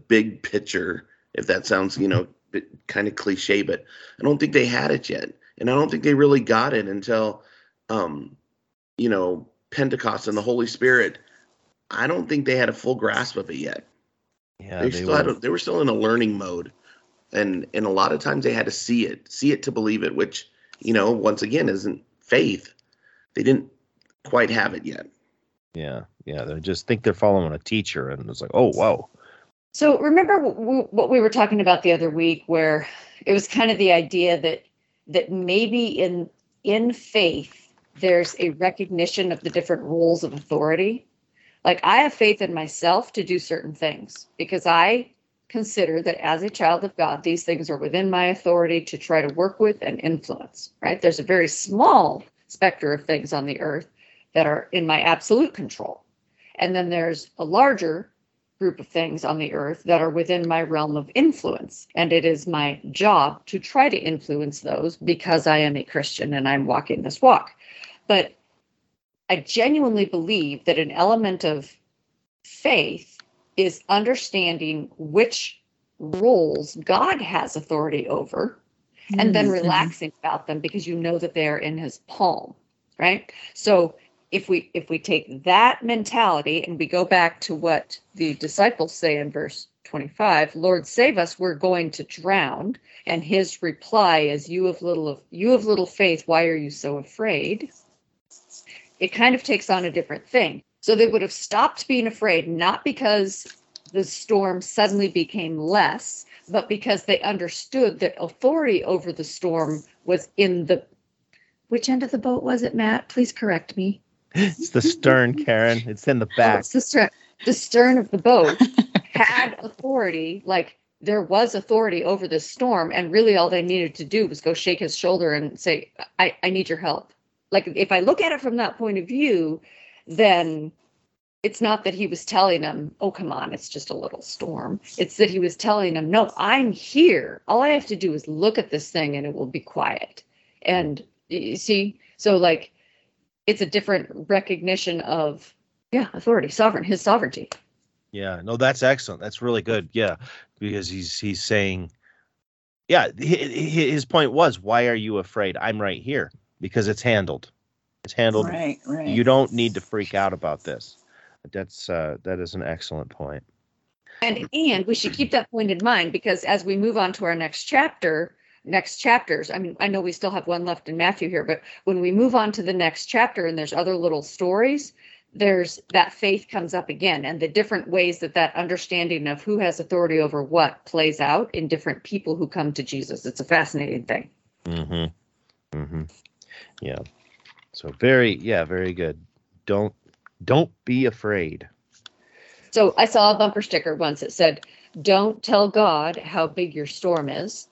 big picture, if that sounds, kind of cliche, but I don't think they had it yet. And I don't think they really got it until, Pentecost and the Holy Spirit. I don't think they had a full grasp of it yet. Yeah, they were still in a learning mode, and a lot of times they had to see it to believe it, which, once again, isn't faith. They didn't quite have it yet. Yeah, they just think they're following a teacher, and it's like, oh, wow. So remember what we were talking about the other week, where it was kind of the idea that maybe in faith there's a recognition of the different roles of authority. Like, I have faith in myself to do certain things because I consider that as a child of God, these things are within my authority to try to work with and influence, right? There's a very small specter of things on the earth that are in my absolute control. And then there's a larger group of things on the earth that are within my realm of influence. And it is my job to try to influence those because I am a Christian and I'm walking this walk. But I genuinely believe that an element of faith is understanding which roles God has authority over and then relaxing about them because you know that they are in his palm, right? So if we take that mentality and we go back to what the disciples say in verse 25, "Lord, save us, we're going to drown." And his reply is, you have little faith, why are you so afraid? It kind of takes on a different thing. So they would have stopped being afraid, not because the storm suddenly became less, but because they understood that authority over the storm was in the, which end of the boat was it, Matt? Please correct me. It's the stern, Karen. It's in the back. Oh, it's the stern of the boat had authority, like there was authority over the storm. And really all they needed to do was go shake his shoulder and say, I need your help. Like, if I look at it from that point of view, then it's not that he was telling them, oh, come on, it's just a little storm. It's that he was telling them, no, I'm here. All I have to do is look at this thing and it will be quiet. And you see, so like it's a different recognition of authority, sovereign, his sovereignty. Yeah, no, that's excellent. That's really good. Yeah, because he's saying, his point was, why are you afraid? I'm right here because it's handled. It's handled. Right. You don't need to freak out about this. That is an excellent point. And we should keep that point in mind, because as we move on to our next chapters, I mean, I know we still have one left in Matthew here, but when we move on to the next chapter and there's other little stories, there's that faith comes up again, and the different ways that understanding of who has authority over what plays out in different people who come to Jesus. It's a fascinating thing. Mm-hmm. Mm-hmm. Yeah. So very good. Don't be afraid. So I saw a bumper sticker once that said, "Don't tell God how big your storm is.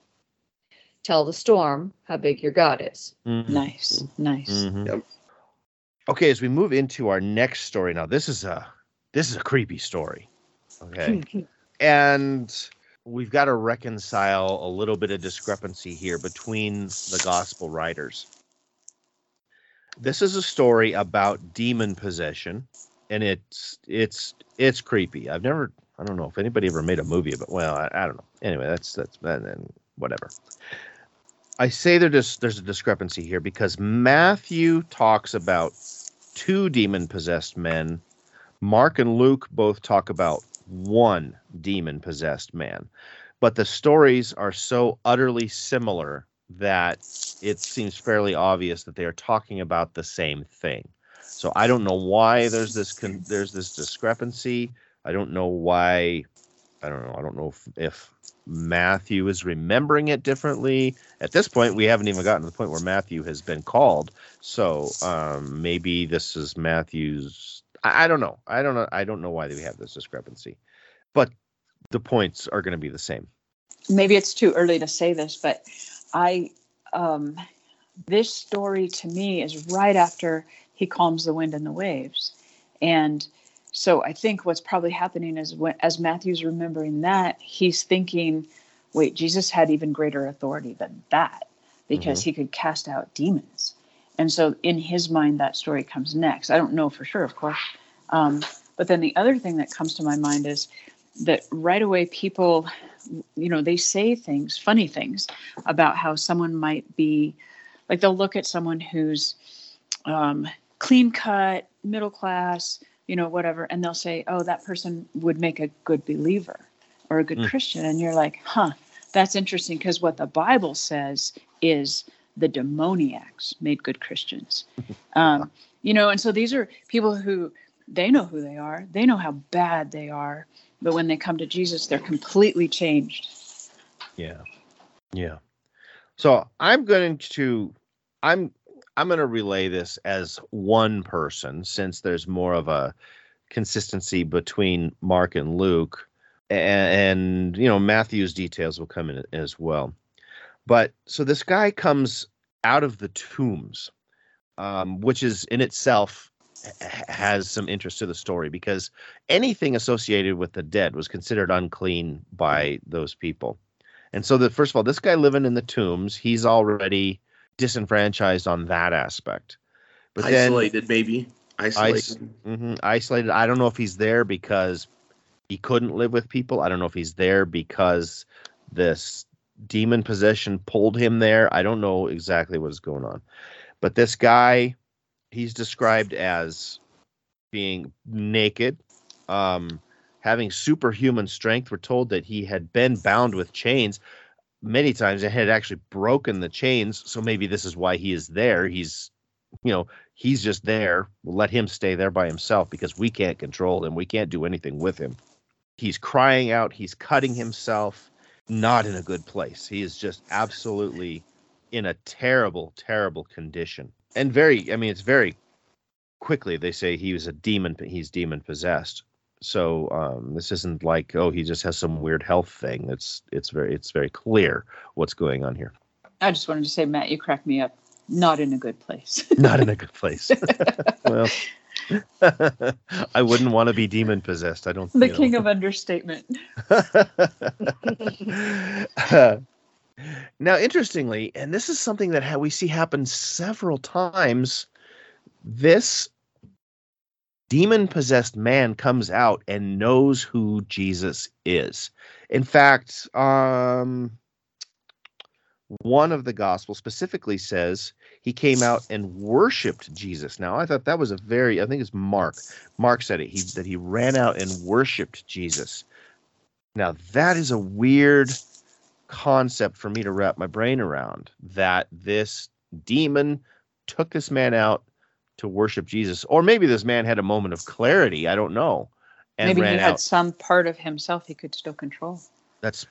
Tell the storm how big your God is." Mm-hmm. Nice. Mm-hmm. Yep. Okay, as we move into our next story now, this is a creepy story. Okay, and we've got to reconcile a little bit of discrepancy here between the gospel writers. This is a story about demon possession, and it's creepy. I don't know if anybody ever made a movie about. Well, I don't know. Anyway, that's and whatever. I say there's a discrepancy here because Matthew talks about 2 demon-possessed men. Mark and Luke both talk about 1 demon-possessed man, but the stories are so utterly similar that it seems fairly obvious that they are talking about the same thing. So I don't know why there's this discrepancy. I don't know why. I don't know if Matthew is remembering it differently. At this point, we haven't even gotten to the point where Matthew has been called. So maybe this is Matthew's. I don't know. I don't know why we have this discrepancy, but the points are going to be the same. Maybe it's too early to say this, but this story to me is right after he calms the wind and the waves. And so I think what's probably happening is as Matthew's remembering that, he's thinking, wait, Jesus had even greater authority than that because he could cast out demons. And so in his mind, that story comes next. I don't know for sure, of course. But then the other thing that comes to my mind is that right away people, they say things, funny things about how someone might be, like they'll look at someone who's clean cut, middle class, whatever. And they'll say, oh, that person would make a good believer or a good Christian. And you're like, huh, that's interesting. Because what the Bible says is the demoniacs made good Christians. And so these are people who, they know who they are. They know how bad they are. But when they come to Jesus, they're completely changed. Yeah. Yeah. So I'm going to relay this as one person, since there's more of a consistency between Mark and Luke, and Matthew's details will come in as well. But so this guy comes out of the tombs, which is in itself has some interest to the story because anything associated with the dead was considered unclean by those people. And so first of all, this guy living in the tombs, he's already disenfranchised on that aspect, but isolated, maybe isolated. Isolated. I don't know if he's there because he couldn't live with people. I don't know if he's there because this demon possession pulled him there. I don't know exactly what's going on, but this guy, he's described as being naked, having superhuman strength. We're told that he had been bound with chains many times and had actually broken the chains. So maybe this is why he is there. He's just there. We'll let him stay there by himself because we can't control him. We can't do anything with him. He's crying out. He's cutting himself. Not in a good place. He is just absolutely in a terrible, terrible condition. And it's very quickly. They say he was a demon. He's demon possessed. So this isn't like, oh, he just has some weird health thing. It's very clear what's going on here. I just wanted to say, Matt, you cracked me up. Not in a good place. Not in a good place. Well, I wouldn't want to be demon possessed. I don't. The king of understatement. Now, interestingly, and this is something that we see happen several times this demon-possessed man comes out and knows who Jesus is. In fact, one of the Gospels specifically says he came out and worshipped Jesus. Now, I thought that was I think it's Mark. Mark said it, that he ran out and worshipped Jesus. Now, that is a weird concept for me to wrap my brain around, that this demon took this man out to worship Jesus. Or maybe this man had a moment of clarity. I don't know. And maybe he had some part of himself he could still control. That's,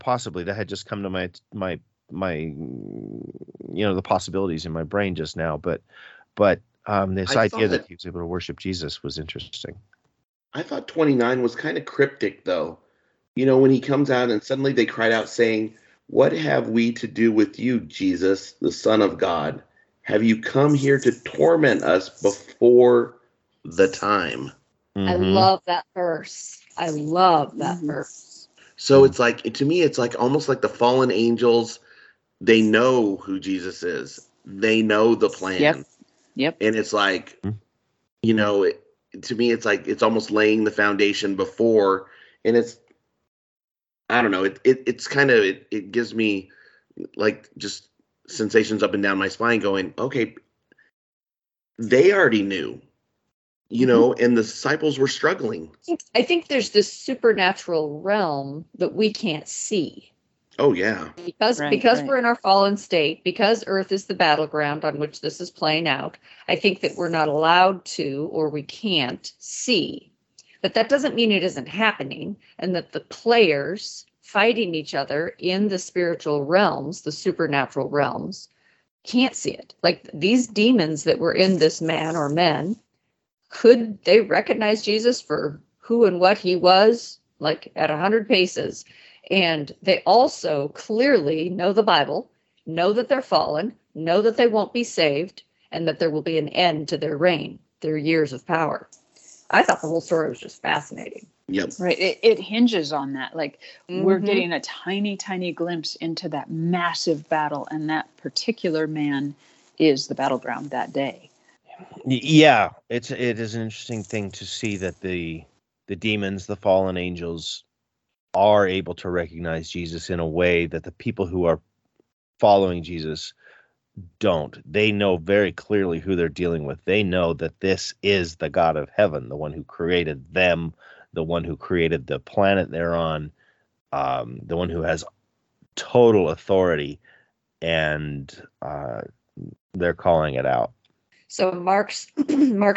possibly. That had just come to my the possibilities in my brain just now. But this idea that he was able to worship Jesus was interesting. I thought 29 was kind of cryptic, though. When he comes out and suddenly they cried out saying, "What have we to do with you, Jesus, the Son of God? Have you come here to torment us before the time?" Mm-hmm. I love that verse. So it's like, to me, it's like almost like the fallen angels. They know who Jesus is. They know the plan. Yep. And it's like, to me, it's like it's almost laying the foundation before, and it's, I don't know, it's kind of, it gives me like just sensations up and down my spine going, okay, they already knew, and the disciples were struggling. I think there's this supernatural realm that we can't see. Oh, yeah. Because we're in our fallen state, because Earth is the battleground on which this is playing out, I think that we're not allowed to, or we can't see. But that doesn't mean it isn't happening, and that the players fighting each other in the spiritual realms, the supernatural realms, can't see it. Like these demons that were in this man or men, could they recognize Jesus for who and what he was, like at 100 paces? And they also clearly know the Bible, know that they're fallen, know that they won't be saved, and that there will be an end to their reign, their years of power. I thought the whole story was just fascinating. Yep. Right. It hinges on that. Like we're getting a tiny, tiny glimpse into that massive battle, and that particular man is the battleground that day. Yeah. It is an interesting thing to see that the demons, the fallen angels, are able to recognize Jesus in a way that the people who are following Jesus don't. They know very clearly who they're dealing with. They know that this is the God of heaven, the one who created them, the one who created the planet they're on, the one who has total authority, and they're calling it out. So Mark's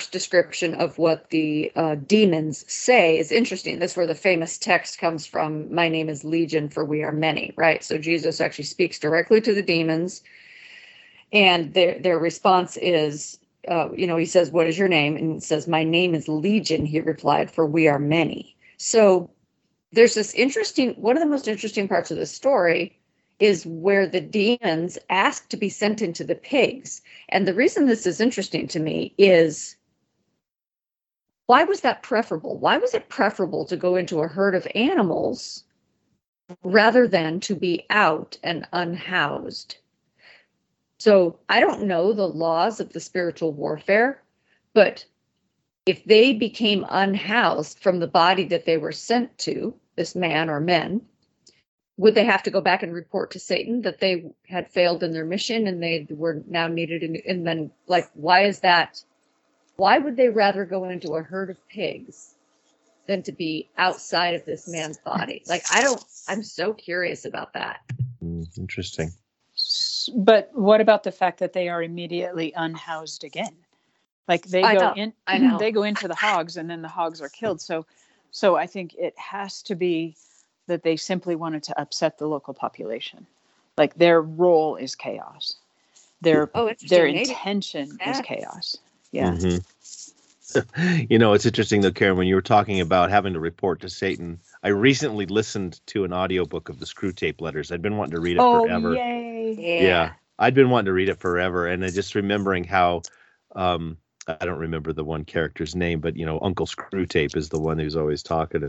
description of what the demons say is interesting. That's where the famous text comes from, "My name is Legion, for we are many," right? So Jesus actually speaks directly to the demons, and their response is, he says, "What is your name?" And it says, "My name is Legion," he replied, "for we are many." So there's this one of the most interesting parts of the story is where the demons ask to be sent into the pigs. And the reason this is interesting to me is, why was that preferable? Why was it preferable to go into a herd of animals rather than to be out and unhoused? So I don't know the laws of the spiritual warfare, but if they became unhoused from the body that they were sent to, this man or men, would they have to go back and report to Satan that they had failed in their mission and they were now needed? And then, like, why is that? Why would they rather go into a herd of pigs than to be outside of this man's body? Like, I'm so curious about that. Interesting. But what about the fact that they are immediately unhoused again? Like they go into the hogs, and then the hogs are killed. So I think it has to be that they simply wanted to upset the local population. Like their role is chaos. Their intention is chaos. Yeah. Mm-hmm. It's interesting though, Karen, when you were talking about having to report to Satan, I recently listened to an audiobook of the Screwtape Letters. I'd been wanting to read it forever. Yay. Yeah. I'd been wanting to read it forever. And I just remembering how, I don't remember the one character's name, but Uncle Screwtape is the one who's always talking,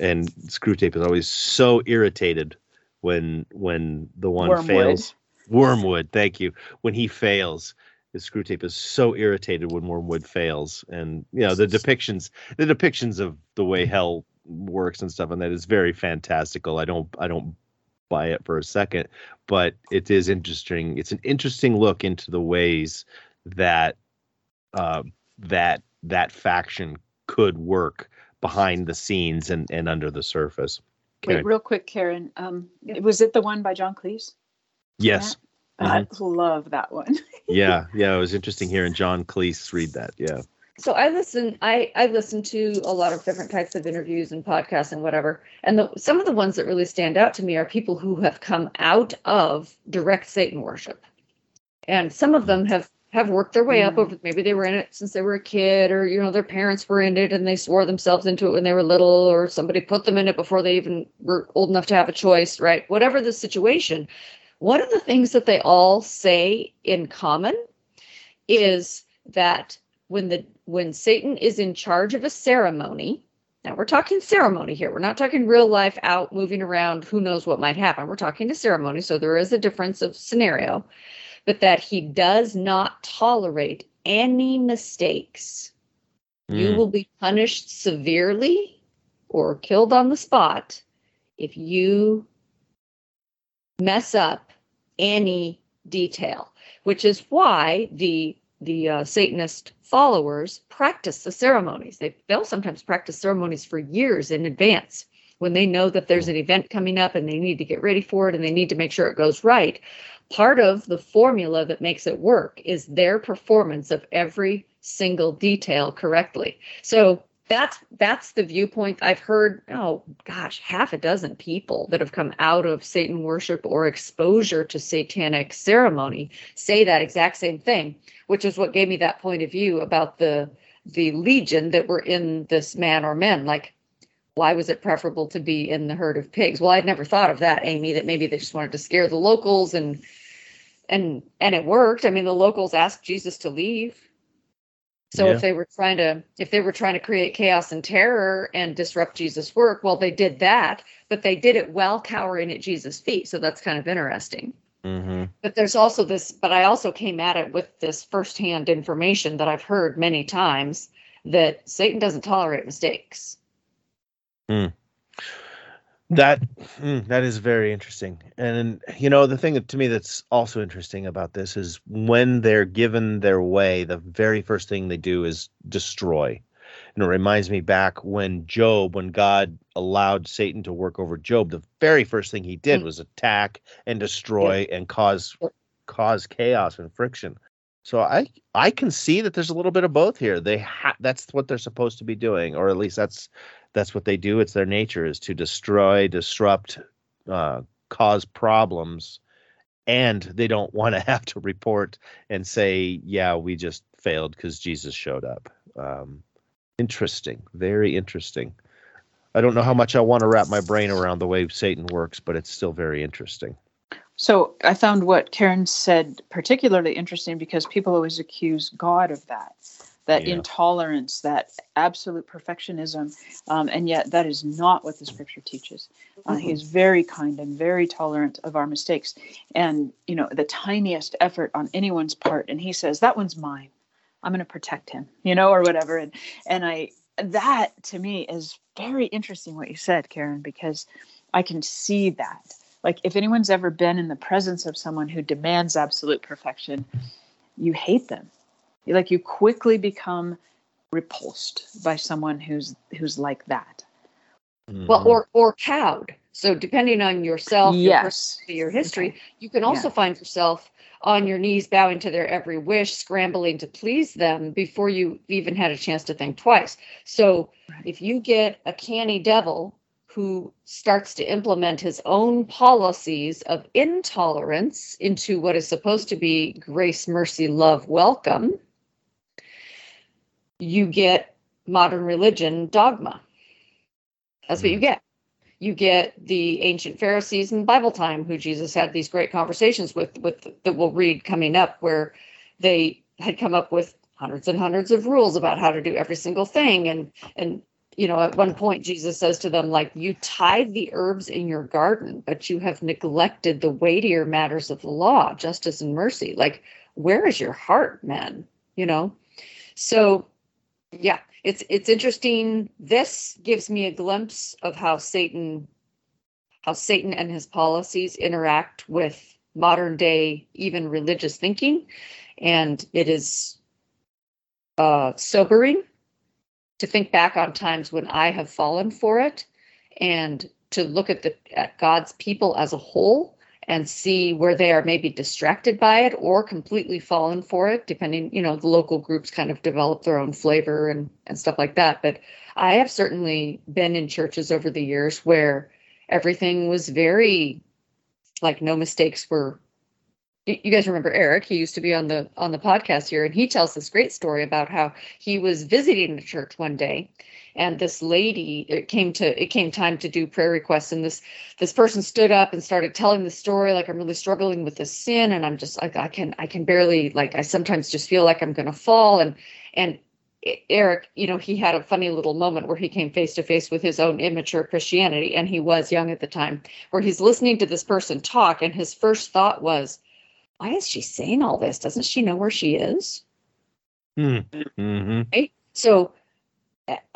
and Screwtape is always so irritated when the one Wormwood fails. Wormwood, thank you. When he fails, is Screwtape is so irritated when Wormwood fails, and you know the depictions of the way hell works and stuff, and that is very fantastical. I don't buy it for a second, but it is interesting. It's an interesting look into the ways that that faction could work behind the scenes and under the surface. Karen. Wait, real quick, Karen. Was it the one by John Cleese? Yes. Mm-hmm. I love that one. Yeah. It was interesting hearing John Cleese read that. Yeah. So I listen to a lot of different types of interviews and podcasts and whatever. And some of the ones that really stand out to me are people who have come out of direct Satan worship. And some of them have worked their way up over, maybe they were in it since they were a kid, or, you know, their parents were in it and they swore themselves into it when they were little, or somebody put them in it before they even were old enough to have a choice, right? Whatever the situation, one of the things that they all say in common is that when Satan is in charge of a ceremony, now we're talking ceremony here, we're not talking real life out moving around, who knows what might happen. We're talking a ceremony, so there is a difference of scenario. But that he does not tolerate any mistakes. You will be punished severely or killed on the spot if you mess up any detail, which is why the Satanist followers practice the ceremonies. They'll sometimes practice ceremonies for years in advance when they know that there's an event coming up and they need to get ready for it and they need to make sure it goes right. Part of the formula that makes it work is their performance of every single detail correctly. So that's the viewpoint I've heard, half a dozen people that have come out of Satan worship or exposure to satanic ceremony say that exact same thing, which is what gave me that point of view about the legion that were in this man or men. Like, why was it preferable to be in the herd of pigs? Well, I'd never thought of that, Amy, that maybe they just wanted to scare the locals, and it worked. I mean, the locals asked Jesus to leave. So yeah. if they were trying to create chaos and terror and disrupt Jesus' work, well, they did that, but they did it while cowering at Jesus' feet. So that's kind of interesting. Mm-hmm. But there's also this, but I also came at it with this firsthand information that I've heard many times, that Satan doesn't tolerate mistakes. That is very interesting. And you know, the thing that, to me, that's also interesting about this is when they're given their way, the very first thing they do is destroy. And it reminds me back when God allowed Satan to work over Job, the very first thing he did was attack and destroy and cause chaos and friction. So I can see that there's a little bit of both here. That's what they're supposed to be doing, or at least that's what they do. It's their nature, is to destroy, disrupt, cause problems, and they don't want to have to report and say, "Yeah, we just failed because Jesus showed up." Interesting, very interesting. I don't know how much I want to wrap my brain around the way Satan works, but it's still very interesting. So I found what Karen said particularly interesting, because people always accuse God of that intolerance, that absolute perfectionism. And yet that is not what the scripture teaches. He is very kind and very tolerant of our mistakes. And, you know, the tiniest effort on anyone's part, and he says, that one's mine. I'm going to protect him, you know, or whatever. And that to me is very interesting what you said, Karen, because I can see that. Like, if anyone's ever been in the presence of someone who demands absolute perfection, you hate them. You quickly become repulsed by someone who's like that. Well, or cowed. So depending on yourself, your history, you can also find yourself on your knees bowing to their every wish, scrambling to please them before you even had a chance to think twice. So if you get a canny devil who starts to implement his own policies of intolerance into what is supposed to be grace, mercy, love, welcome, you get modern religion dogma. That's what you get. You get the ancient Pharisees in Bible time, who Jesus had these great conversations with that we'll read coming up, where they had come up with hundreds and hundreds of rules about how to do every single thing. And you know, at one point, Jesus says to them, like, you tithe the herbs in your garden, but you have neglected the weightier matters of the law, justice and mercy. Like, where is your heart, man? You know? So, yeah, it's interesting. This gives me a glimpse of how Satan and his policies interact with modern day, even religious thinking. And it is sobering to think back on times when I have fallen for it, and to look at God's people as a whole and see where they are maybe distracted by it or completely fallen for it, depending, you know, the local groups kind of develop their own flavor and stuff like that. But I have certainly been in churches over the years where everything was very, like, no mistakes were. You guys remember Eric? He used to be on the podcast here, and he tells this great story about how he was visiting the church one day, and this lady, it came time to do prayer requests, and this person stood up and started telling the story, like, I'm really struggling with this sin, and I'm just like, I can barely, like, I sometimes just feel like I'm gonna fall, and Eric, you know, he had a funny little moment where he came face to face with his own immature Christianity, and he was young at the time, where he's listening to this person talk, and his first thought was, why is she saying all this? Doesn't she know where she is? Mm-hmm. Right? So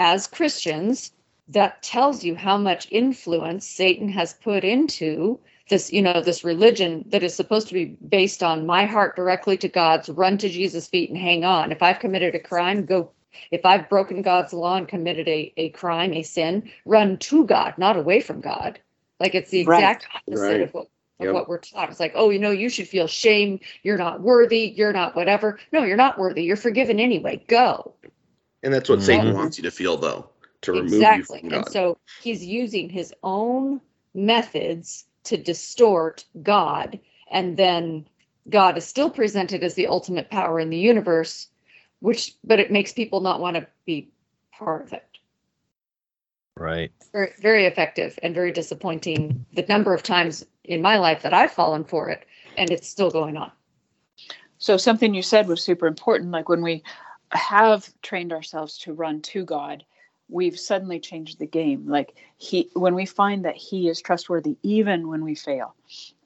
as Christians, that tells you how much influence Satan has put into this, you know, this religion that is supposed to be based on my heart directly to God's, run to Jesus' feet and hang on. If I've committed a crime, go. If I've broken God's law and committed a crime, a sin, run to God, not away from God. Like, it's the exact opposite of what. Yep. What we're taught. It's like, oh, you know, you should feel shame. You're not worthy. You're not whatever. No, you're not worthy. You're forgiven anyway. Go. And that's what Satan wants you to feel, though, to remove you from God. And so he's using his own methods to distort God. And then God is still presented as the ultimate power in the universe, but it makes people not want to be part of it. Right. Very, very effective and very disappointing. The number of times in my life that I've fallen for it, and it's still going on. So something you said was super important. Like, when we have trained ourselves to run to God, we've suddenly changed the game. Like, when we find that he is trustworthy, even when we fail,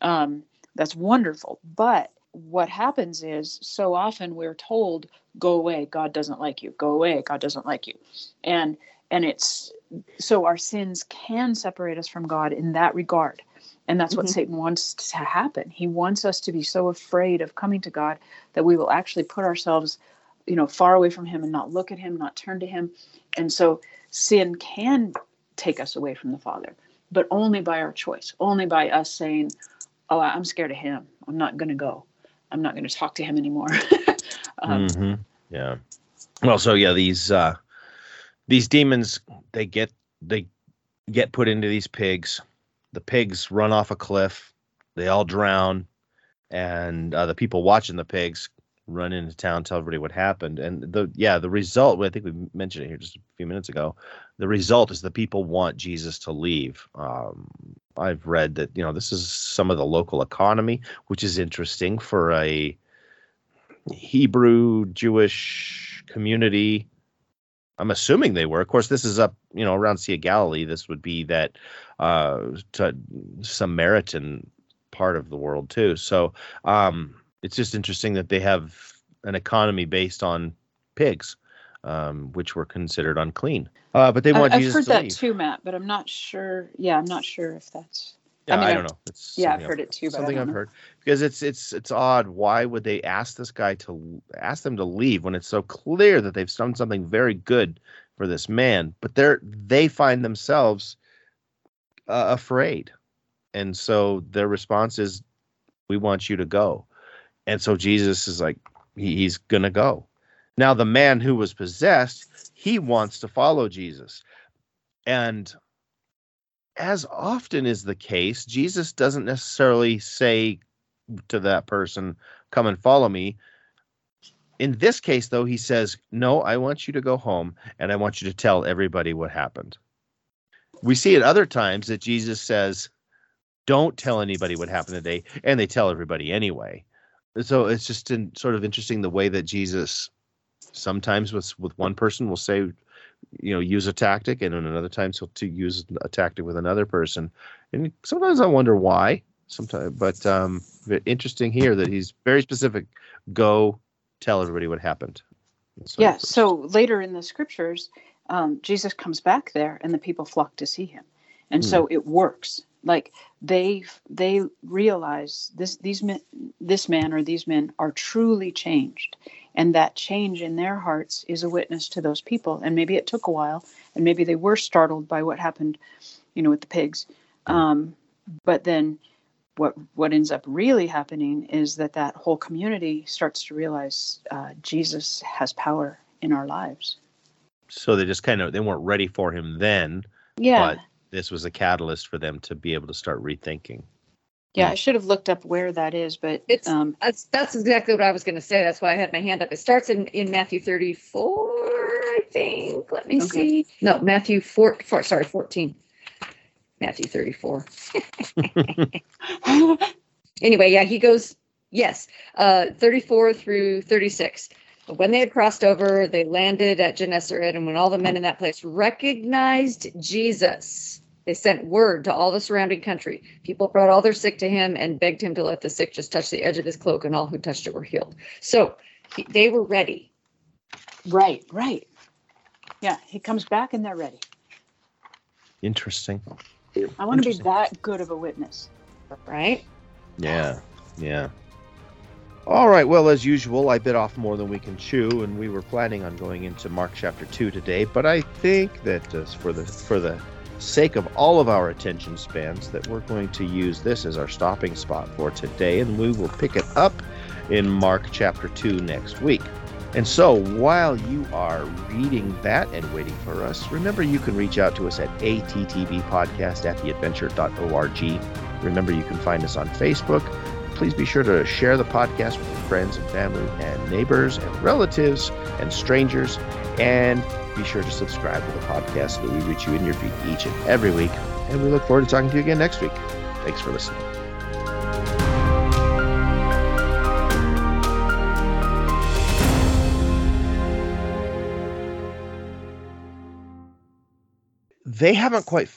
that's wonderful. But what happens is, so often we're told, go away, God doesn't like you. Go away, God doesn't like you. And it's, so our sins can separate us from God in that regard. And that's what Satan wants to happen. He wants us to be so afraid of coming to God that we will actually put ourselves, you know, far away from him and not look at him, not turn to him. And so sin can take us away from the Father, but only by our choice, only by us saying, oh, I'm scared of him. I'm not going to go. I'm not going to talk to him anymore. Yeah. Well, so yeah, these demons, they get put into these pigs. The pigs run off a cliff. They all drown. And the people watching the pigs run into town, tell everybody what happened. And the result, I think we mentioned it here just a few minutes ago, the result is the people want Jesus to leave. I've read that, you know, this is some of the local economy, which is interesting for a Hebrew Jewish community. I'm assuming they were. Of course, this is up, you know, around Sea of Galilee. This would be that to Samaritan part of the world, too. So it's just interesting that they have an economy based on pigs, which were considered unclean. But they want Jesus to leave. I've heard that, too, Matt, but I'm not sure. Yeah, I'm not sure if that's... Yeah, I don't know. Yeah, I've heard it too. Something I've heard, because it's odd. Why would they ask this guy to ask them to leave when it's so clear that they've done something very good for this man? But they find themselves afraid, and so their response is, "We want you to go." And so Jesus is like, he's gonna go. Now the man who was possessed, he wants to follow Jesus, and. As often is the case, Jesus doesn't necessarily say to that person, come and follow me. In this case, though, he says, no, I want you to go home, and I want you to tell everybody what happened. We see at other times that Jesus says, don't tell anybody what happened today, and they tell everybody anyway. So it's just sort of interesting the way that Jesus sometimes with one person will say, you know, use a tactic, and then another time he'll use a tactic with another person. And sometimes I wonder why. sometimes. But interesting here that he's very specific. Go tell everybody what happened. So yeah. First. So later in the scriptures, Jesus comes back there, and the people flock to see him, and so it works. Like they realize these men are truly changed, and that change in their hearts is a witness to those people. And maybe it took a while, and maybe they were startled by what happened, with the pigs. But then what ends up really happening is that whole community starts to realize Jesus has power in our lives. So they just they weren't ready for him then. Yeah. But this was a catalyst for them to be able to start rethinking. Yeah, I should have looked up where that is, but it's that's exactly what I was going to say. That's why I had my hand up. It starts in Matthew 34, I think. Let me see. No, Matthew 14. Matthew 34. Anyway, yeah, he goes, 34 through 36. When they had crossed over, they landed at Genesaret, and when all the men in that place recognized Jesus, they sent word to all the surrounding country. People brought all their sick to him and begged him to let the sick just touch the edge of his cloak, and all who touched it were healed. So they were ready. Right. Yeah, he comes back and they're ready. Interesting. I want to be that good of a witness. Right? Yeah. All right. Well, as usual, I bit off more than we can chew, and we were planning on going into Mark chapter 2 today, but I think that for the sake of all of our attention spans, that we're going to use this as our stopping spot for today, and we will pick it up in Mark chapter 2 next week. And so while you are reading that and waiting for us, remember you can reach out to us at attbpodcast@theadventure.org. Remember you can find us on Facebook. Please be sure to share the podcast with your friends and family and neighbors and relatives and strangers. And be sure to subscribe to the podcast so that we reach you in your feed each and every week. And we look forward to talking to you again next week. Thanks for listening. They haven't quite,